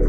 If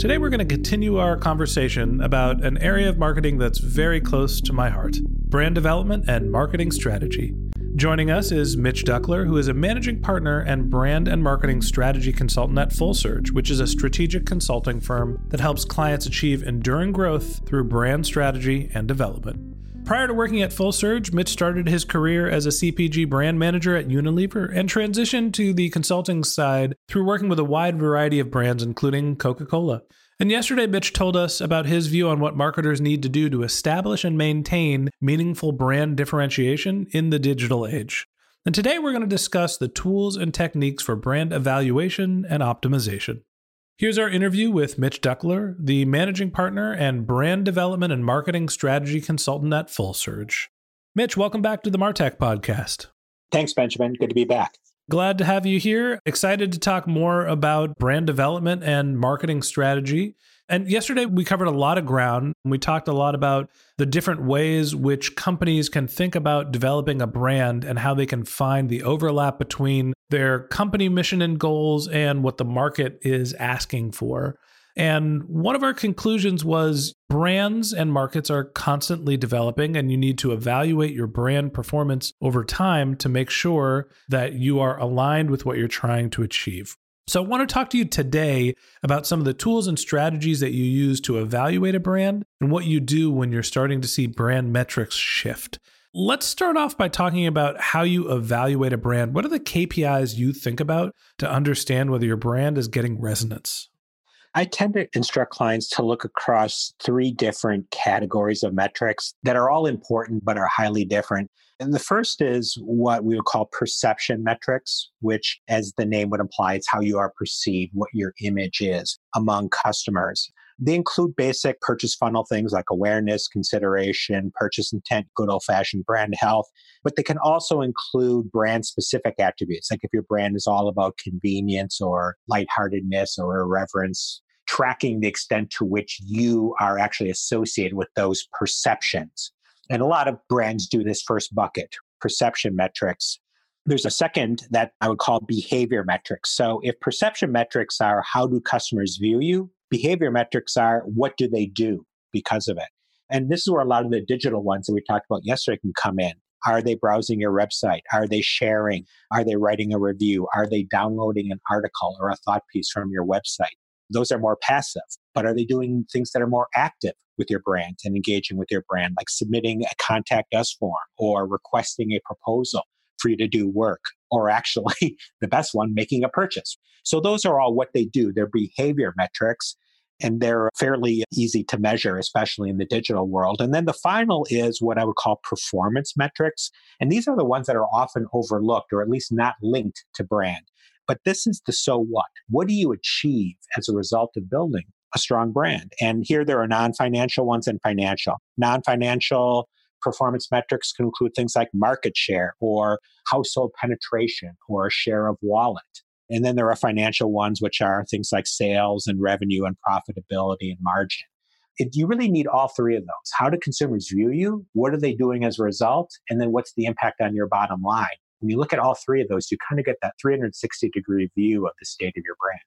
Today we're going to continue our conversation about an area of marketing that's very close to my heart, brand development and marketing strategy. Joining us is Mitch Duckler, who is a managing partner and brand and marketing strategy consultant at FullSurge, which is a strategic consulting firm that helps clients achieve enduring growth through brand strategy and development. Prior to working at FullSurge, Mitch started his career as a CPG brand manager at Unilever and transitioned to the consulting side through working with a wide variety of brands, including Coca-Cola. And yesterday, Mitch told us about his view on what marketers need to do to establish and maintain meaningful brand differentiation in the digital age. And today, we're going to discuss the tools and techniques for brand evaluation and optimization. Here's our interview with Mitch Duckler, the managing partner and brand development and marketing strategy consultant at FullSurge. Mitch, welcome back to the MarTech Podcast. Thanks, Benjamin. Good to be back. Glad to have you here. Excited to talk more about brand development and marketing strategy. And yesterday we covered a lot of ground. We talked a lot about the different ways which companies can think about developing a brand and how they can find the overlap between their company mission and goals and what the market is asking for. And one of our conclusions was brands and markets are constantly developing, and you need to evaluate your brand performance over time to make sure that you are aligned with what you're trying to achieve. So I want to talk to you today about some of the tools and strategies that you use to evaluate a brand and what you do when you're starting to see brand metrics shift. Let's start off by talking about how you evaluate a brand. What are the KPIs you think about to understand whether your brand is getting resonance? I tend to instruct clients to look across three different categories of metrics that are all important but are highly different. And the first is what we would call perception metrics, which, as the name would imply, it's how you are perceived, what your image is among customers. They include basic purchase funnel things like awareness, consideration, purchase intent, good old-fashioned brand health, but they can also include brand-specific attributes, like if your brand is all about convenience or lightheartedness or irreverence, tracking the extent to which you are actually associated with those perceptions. And a lot of brands do this first bucket, perception metrics. There's a second that I would call behavior metrics. So if perception metrics are how do customers view you, behavior metrics are what do they do because of it. And this is where a lot of the digital ones that we talked about yesterday can come in. Are they browsing your website? Are they sharing? Are they writing a review? Are they downloading an article or a thought piece from your website? Those are more passive, but are they doing things that are more active with your brand and engaging with your brand, like submitting a contact us form or requesting a proposal for you to do work, or actually the best one, making a purchase? So those are all what they do. They're behavior metrics, and they're fairly easy to measure, especially in the digital world. And then the final is what I would call performance metrics. And these are the ones that are often overlooked or at least not linked to brand. But this is the so what. What do you achieve as a result of building a strong brand? And here there are non-financial ones and financial. Non-financial performance metrics can include things like market share or household penetration or share of wallet. And then there are financial ones, which are things like sales and revenue and profitability and margin. If you really need all three of those, how do consumers view you? What are they doing as a result? And then what's the impact on your bottom line? When you look at all three of those, you kind of get that 360-degree view of the state of your brand.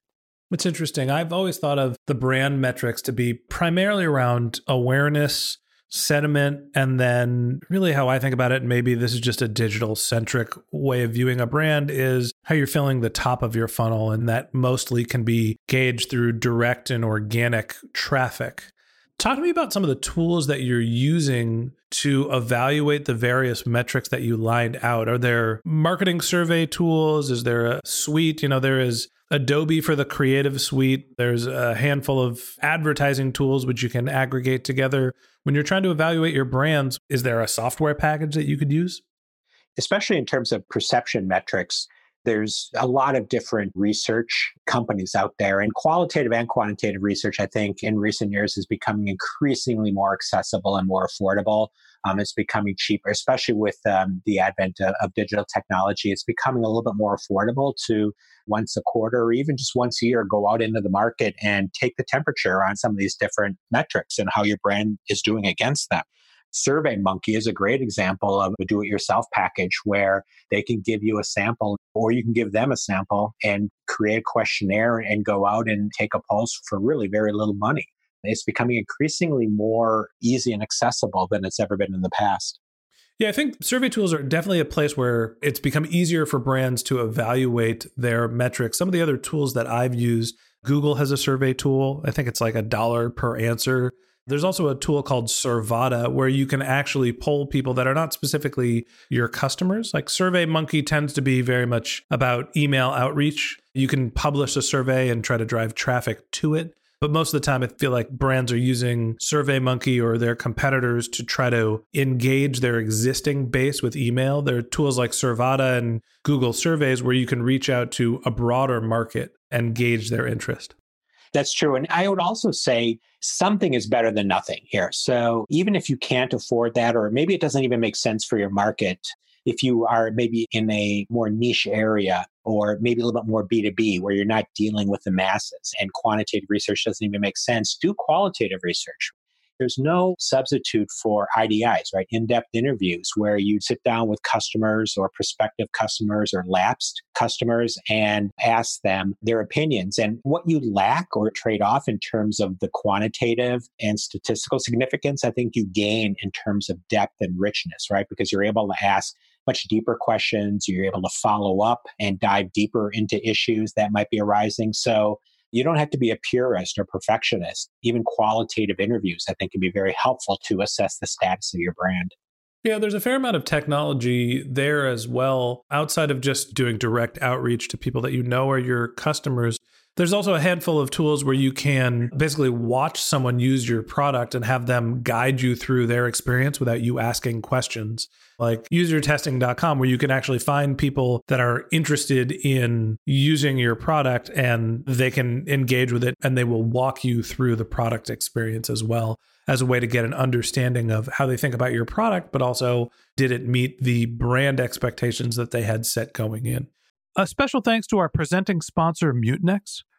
It's interesting. I've always thought of the brand metrics to be primarily around awareness, sentiment, and then really how I think about it, and maybe this is just a digital-centric way of viewing a brand, is how you're filling the top of your funnel, and that mostly can be gauged through direct and organic traffic. Talk to me about some of the tools that you're using to evaluate the various metrics that you lined out. Are there marketing survey tools? Is there a suite? You know, there is Adobe for the creative suite. There's a handful of advertising tools which you can aggregate together. When you're trying to evaluate your brands, is there a software package that you could use? Especially in terms of perception metrics, there's a lot of different research companies out there, and qualitative and quantitative research, I think, in recent years is becoming increasingly more accessible and more affordable. It's becoming cheaper, especially with the advent of digital technology. It's becoming a little bit more affordable to once a quarter or even just once a year go out into the market and take the temperature on some of these different metrics and how your brand is doing against them. SurveyMonkey is a great example of a do-it-yourself package where they can give you a sample or you can give them a sample and create a questionnaire and go out and take a pulse for really very little money. It's becoming increasingly more easy and accessible than it's ever been in the past. Yeah, I think survey tools are definitely a place where it's become easier for brands to evaluate their metrics. Some of the other tools that I've used, Google has a survey tool. I think it's like $1 per answer. There's also a tool called Servata where you can actually poll people that are not specifically your customers. Like SurveyMonkey tends to be very much about email outreach. You can publish a survey and try to drive traffic to it. But most of the time, I feel like brands are using SurveyMonkey or their competitors to try to engage their existing base with email. There are tools like Servata and Google Surveys where you can reach out to a broader market and gauge their interest. That's true. And I would also say something is better than nothing here. So even if you can't afford that, or maybe it doesn't even make sense for your market, if you are maybe in a more niche area or maybe a little bit more B2B where you're not dealing with the masses and quantitative research doesn't even make sense, do qualitative research. There's no substitute for IDIs, right? In-depth interviews where you sit down with customers or prospective customers or lapsed customers and ask them their opinions. And what you lack or trade off in terms of the quantitative and statistical significance, I think you gain in terms of depth and richness, right? Because you're able to ask much deeper questions. You're able to follow up and dive deeper into issues that might be arising. So you don't have to be a purist or perfectionist. Even qualitative interviews, I think, can be very helpful to assess the status of your brand. Yeah, there's a fair amount of technology there as well, outside of just doing direct outreach to people that you know are your customers. There's also a handful of tools where you can basically watch someone use your product and have them guide you through their experience without you asking questions, like usertesting.com, where you can actually find people that are interested in using your product and they can engage with it, and they will walk you through the product experience as well as a way to get an understanding of how they think about your product, but also did it meet the brand expectations that they had set going in. A special thanks to our presenting sponsor, Mutinex.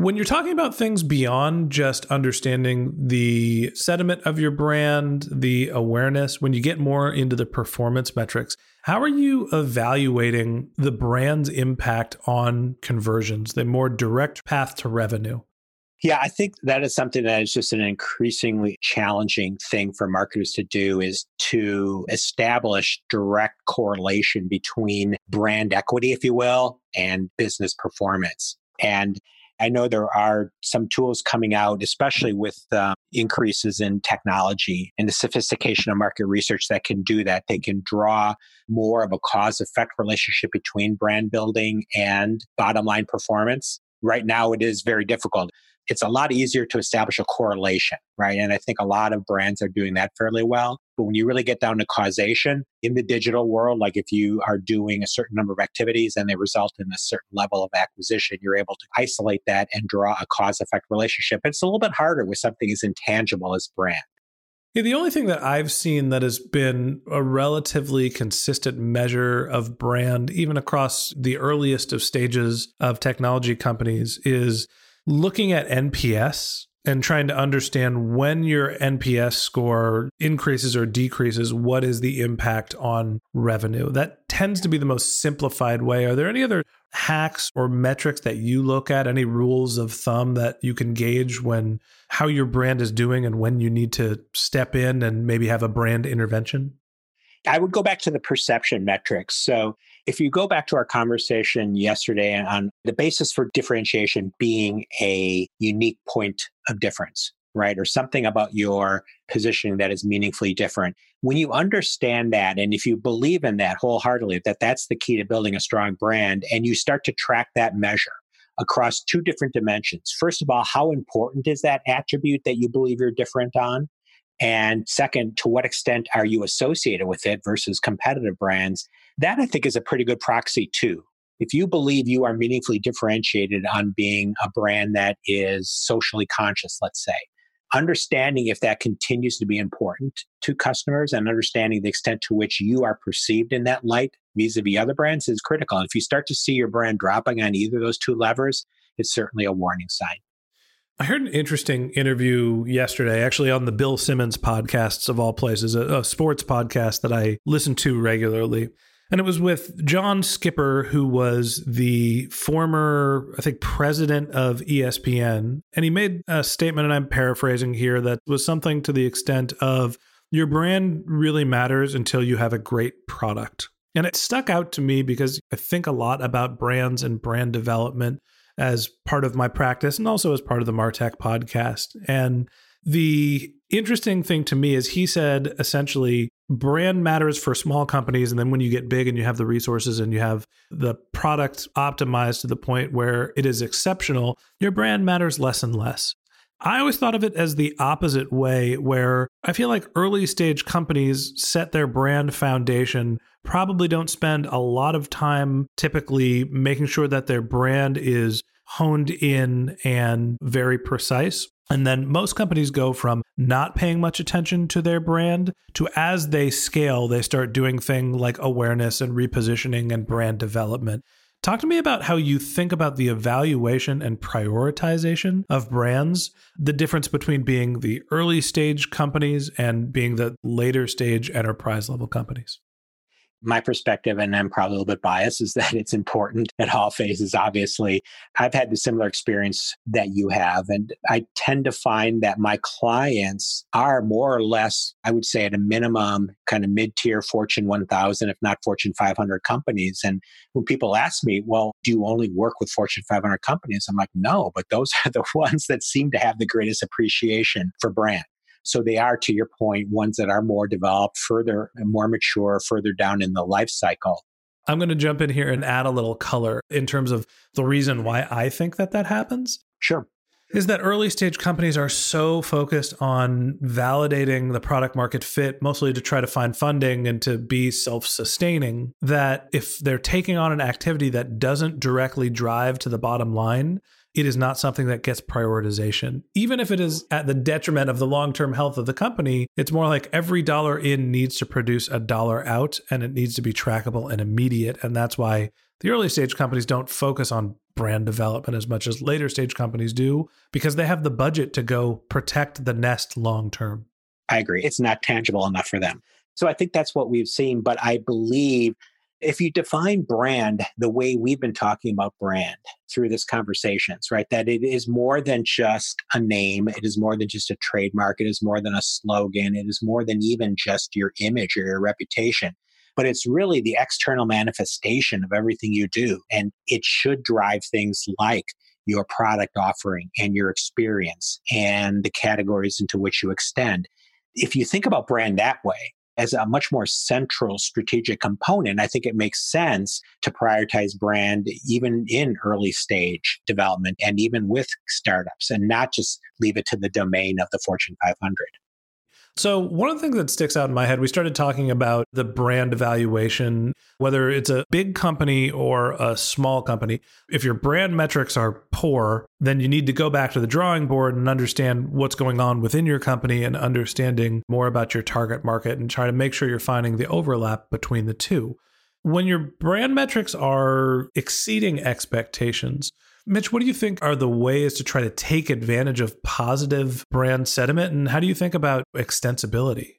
When you're talking about things beyond just understanding the sentiment of your brand, the awareness, when you get more into the performance metrics, how are you evaluating the brand's impact on conversions, the more direct path to revenue? Yeah, I think that is something that is just an increasingly challenging thing for marketers to do, is to establish direct correlation between brand equity, if you will, and business performance. And I know there are some tools coming out, especially with increases in technology and the sophistication of market research, that can do that. They can draw more of a cause-effect relationship between brand building and bottom-line performance. Right now, it is very difficult. It's a lot easier to establish a correlation, right? And I think a lot of brands are doing that fairly well. But when you really get down to causation in the digital world, like if you are doing a certain number of activities and they result in a certain level of acquisition, you're able to isolate that and draw a cause-effect relationship. But it's a little bit harder with something as intangible as brand. Yeah, the only thing that I've seen that has been a relatively consistent measure of brand, even across the earliest of stages of technology companies, is looking at NPS and trying to understand when your NPS score increases or decreases, what is the impact on revenue? That tends to be the most simplified way. Are there any other hacks or metrics that you look at, any rules of thumb that you can gauge when how your brand is doing and when you need to step in and maybe have a brand intervention? I would go back to the perception metrics. So if you go back to our conversation yesterday on the basis for differentiation being a unique point of difference, right? Or something about your positioning that is meaningfully different. When you understand that, and if you believe in that wholeheartedly, that that's the key to building a strong brand, and you start to track that measure across two different dimensions. First of all, how important is that attribute that you believe you're different on? And second, to what extent are you associated with it versus competitive brands? That I think is a pretty good proxy too. If you believe you are meaningfully differentiated on being a brand that is socially conscious, let's say, understanding if that continues to be important to customers and understanding the extent to which you are perceived in that light vis-a-vis other brands is critical. And if you start to see your brand dropping on either of those two levers, it's certainly a warning sign. I heard an interesting interview yesterday, actually on the Bill Simmons podcasts of all places, a sports podcast that I listen to regularly. And it was with John Skipper, who was the former, I think, president of ESPN. And he made a statement, and I'm paraphrasing here, that was something to the extent of, your brand really matters until you have a great product. And it stuck out to me because I think a lot about brands and brand development as part of my practice and also as part of the MarTech podcast. And the interesting thing to me is he said, essentially, brand matters for small companies. And then when you get big and you have the resources and you have the product optimized to the point where it is exceptional, your brand matters less and less. I always thought of it as the opposite way, where I feel like early stage companies set their brand foundation, probably don't spend a lot of time typically making sure that their brand is honed in and very precise. And then most companies go from not paying much attention to their brand to, as they scale, they start doing things like awareness and repositioning and brand development. Talk to me about how you think about the evaluation and prioritization of brands, the difference between being the early stage companies and being the later stage enterprise level companies. My perspective, and I'm probably a little bit biased, is that it's important at all phases, obviously. I've had the similar experience that you have, and I tend to find that my clients are more or less, I would say at a minimum, kind of mid-tier Fortune 1000, if not Fortune 500 companies. And when people ask me, well, do you only work with Fortune 500 companies? I'm like, no, but those are the ones that seem to have the greatest appreciation for brand. So they are, to your point, ones that are more developed, further and more mature, further down in the life cycle. I'm going to jump in here and add a little color in terms of the reason why I think that happens. Sure. is that early stage companies are so focused on validating the product market fit, mostly to try to find funding and to be self-sustaining, that if they're taking on an activity that doesn't directly drive to the bottom line, it is not something that gets prioritization. Even if it is at the detriment of the long-term health of the company, it's more like every dollar in needs to produce a dollar out, and it needs to be trackable and immediate. And that's why the early stage companies don't focus on brand development as much as later stage companies do, because they have the budget to go protect the nest long-term. I agree. It's not tangible enough for them. So I think that's what we've seen. But I believe if you define brand the way we've been talking about brand through this conversations, right, that it is more than just a name. It is more than just a trademark. It is more than a slogan. It is more than even just your image or your reputation. But it's really the external manifestation of everything you do. And it should drive things like your product offering and your experience and the categories into which you extend. If you think about brand that way, as a much more central strategic component, I think it makes sense to prioritize brand even in early stage development and even with startups, and not just leave it to the domain of the Fortune 500. So one of the things that sticks out in my head, we started talking about the brand valuation, whether it's a big company or a small company. If your brand metrics are poor, then you need to go back to the drawing board and understand what's going on within your company and understanding more about your target market and try to make sure you're finding the overlap between the two. When your brand metrics are exceeding expectations, Mitch, what do you think are the ways to try to take advantage of positive brand sentiment? And how do you think about extensibility?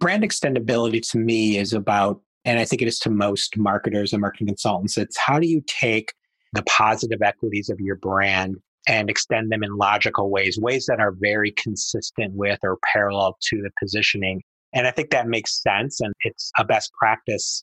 Brand extendability to me is about, and I think it is to most marketers and marketing consultants, it's how do you take the positive equities of your brand and extend them in logical ways, ways that are very consistent with or parallel to the positioning. And I think that makes sense, and it's a best practice.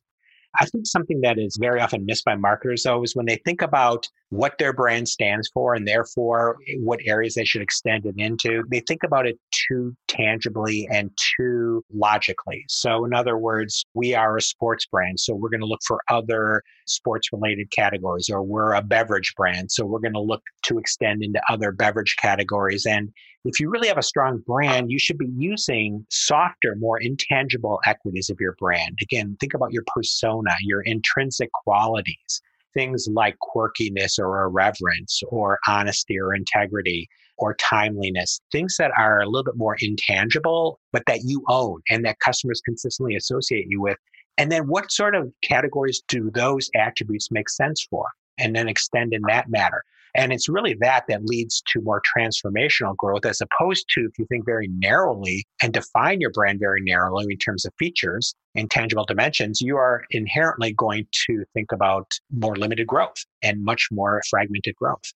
I think something that is very often missed by marketers, though, is when they think about what their brand stands for and therefore what areas they should extend it into, they think about it too tangibly and too logically. So in other words, we are a sports brand, so we're going to look for other sports-related categories, or we're a beverage brand, so we're going to look to extend into other beverage categories. And if you really have a strong brand, you should be using softer, more intangible equities of your brand. Again, think about your persona, your intrinsic qualities, things like quirkiness or irreverence or honesty or integrity or timeliness, things that are a little bit more intangible, but that you own and that customers consistently associate you with. And then what sort of categories do those attributes make sense for? And then extend in that matter. And it's really that leads to more transformational growth, as opposed to if you think very narrowly and define your brand very narrowly in terms of features and tangible dimensions, you are inherently going to think about more limited growth and much more fragmented growth.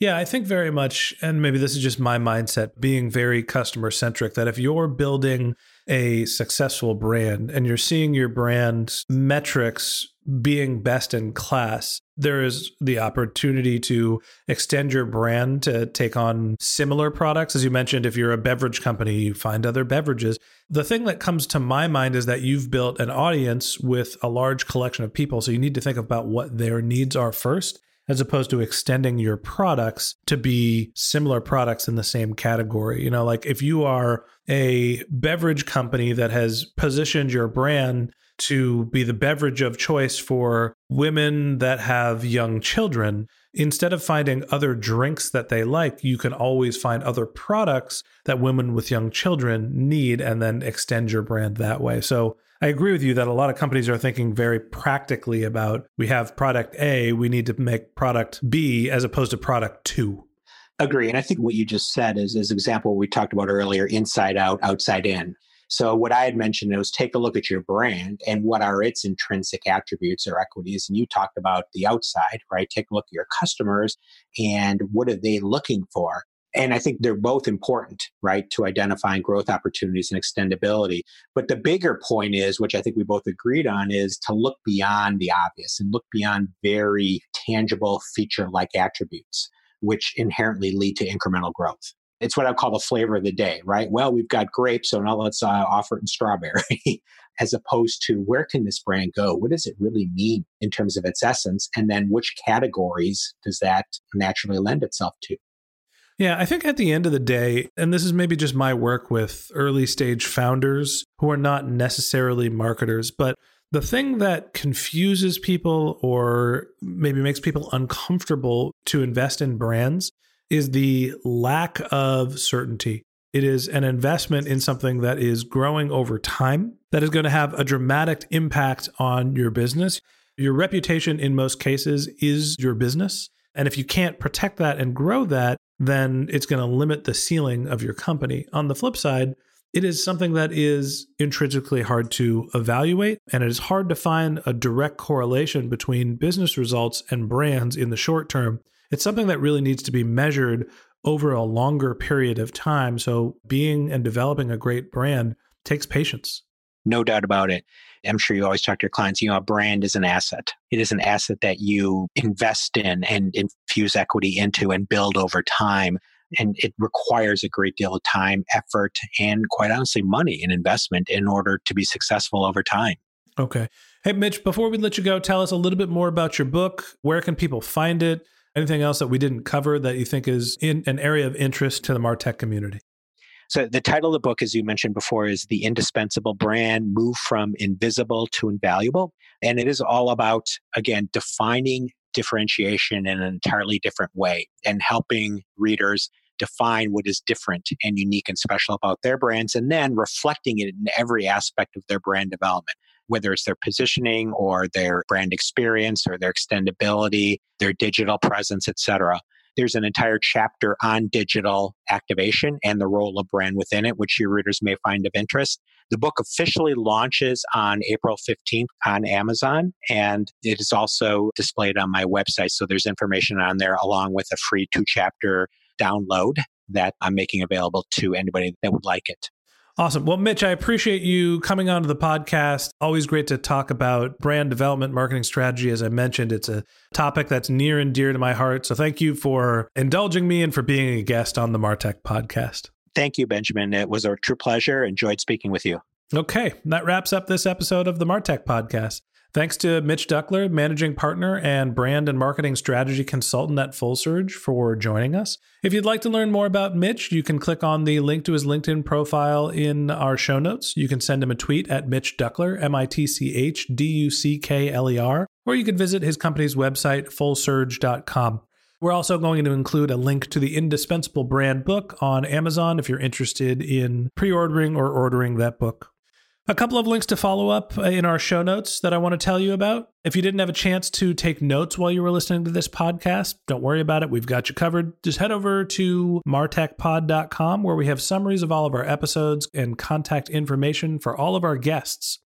Yeah, I think very much, and maybe this is just my mindset, being very customer-centric, that if you're building a successful brand and you're seeing your brand's metrics being best in class, there is the opportunity to extend your brand to take on similar products. As you mentioned, if you're a beverage company, you find other beverages. The thing that comes to my mind is that you've built an audience with a large collection of people, so you need to think about what their needs are first, as opposed to extending your products to be similar products in the same category. You know, like if you are a beverage company that has positioned your brand to be the beverage of choice for women that have young children, instead of finding other drinks that they like, you can always find other products that women with young children need and then extend your brand that way. So I agree with you that a lot of companies are thinking very practically about, we have product A, we need to make product B as opposed to product 2. Agree. And I think what you just said is example we talked about earlier, inside out, outside in. So what I had mentioned was take a look at your brand and what are its intrinsic attributes or equities. And you talked about the outside, right? Take a look at your customers and what are they looking for? And I think they're both important, right, to identifying growth opportunities and extendability. But the bigger point is, which I think we both agreed on, is to look beyond the obvious and look beyond very tangible feature-like attributes, which inherently lead to incremental growth. It's what I call the flavor of the day, right? Well, we've got grapes, so now let's offer it in strawberry, as opposed to where can this brand go? What does it really mean in terms of its essence? And then which categories does that naturally lend itself to? Yeah, I think at the end of the day, and this is maybe just my work with early stage founders who are not necessarily marketers, but the thing that confuses people or maybe makes people uncomfortable to invest in brands is the lack of certainty. It is an investment in something that is growing over time, that is going to have a dramatic impact on your business. Your reputation in most cases is your business. And if you can't protect that and grow that, then it's going to limit the ceiling of your company. On the flip side, it is something that is intrinsically hard to evaluate, and it is hard to find a direct correlation between business results and brands in the short term. It's something that really needs to be measured over a longer period of time. So being and developing a great brand takes patience. No doubt about it. I'm sure you always talk to your clients, a brand is an asset. It is an asset that you invest in and infuse equity into and build over time. And it requires a great deal of time, effort, and quite honestly, money and investment in order to be successful over time. Okay. Hey, Mitch, before we let you go, tell us a little bit more about your book. Where can people find it? Anything else that we didn't cover that you think is in an area of interest to the MarTech community? So the title of the book, as you mentioned before, is The Indispensable Brand, Move from Invisible to Invaluable. And it is all about, again, defining differentiation in an entirely different way and helping readers define what is different and unique and special about their brands, and then reflecting it in every aspect of their brand development, whether it's their positioning or their brand experience or their extendability, their digital presence, et cetera. There's an entire chapter on digital activation and the role of brand within it, which your readers may find of interest. The book officially launches on April 15th on Amazon, and it is also displayed on my website. So there's information on there along with a free 2-chapter download that I'm making available to anybody that would like it. Awesome. Well, Mitch, I appreciate you coming onto the podcast. Always great to talk about brand development, marketing strategy. As I mentioned, it's a topic that's near and dear to my heart. So thank you for indulging me and for being a guest on the MarTech podcast. Thank you, Benjamin. It was a true pleasure. Enjoyed speaking with you. Okay. That wraps up this episode of the MarTech podcast. Thanks to Mitch Duckler, managing partner and brand and marketing strategy consultant at FullSurge, for joining us. If you'd like to learn more about Mitch, you can click on the link to his LinkedIn profile in our show notes. You can send him a tweet at Mitch Duckler, MitchDuckler, or you can visit his company's website, FullSurge.com. We're also going to include a link to the Indispensable Brand book on Amazon if you're interested in pre-ordering or ordering that book. A couple of links to follow up in our show notes that I want to tell you about. If you didn't have a chance to take notes while you were listening to this podcast, don't worry about it. We've got you covered. Just head over to martechpod.com, where we have summaries of all of our episodes and contact information for all of our guests.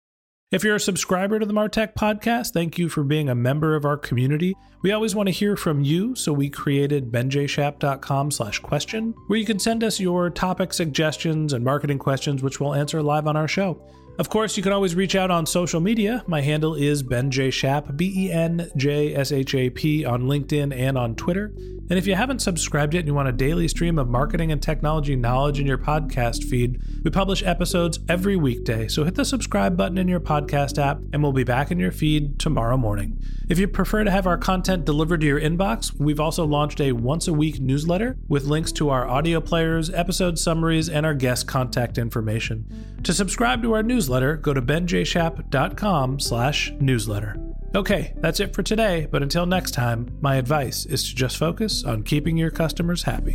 If you're a subscriber to the MarTech podcast, thank you for being a member of our community. We always want to hear from you, so we created benjshap.com/question, where you can send us your topic suggestions and marketing questions, which we'll answer live on our show. Of course, you can always reach out on social media. My handle is benjshap, BenJshap, on LinkedIn and on Twitter. And if you haven't subscribed yet and you want a daily stream of marketing and technology knowledge in your podcast feed, we publish episodes every weekday. So hit the subscribe button in your podcast app and we'll be back in your feed tomorrow morning. If you prefer to have our content delivered to your inbox, we've also launched a once-a-week newsletter with links to our audio players, episode summaries, and our guest contact information. To subscribe to our newsletter, go to benjshap.com/newsletter. Okay, that's it for today, but until next time, my advice is to just focus on keeping your customers happy.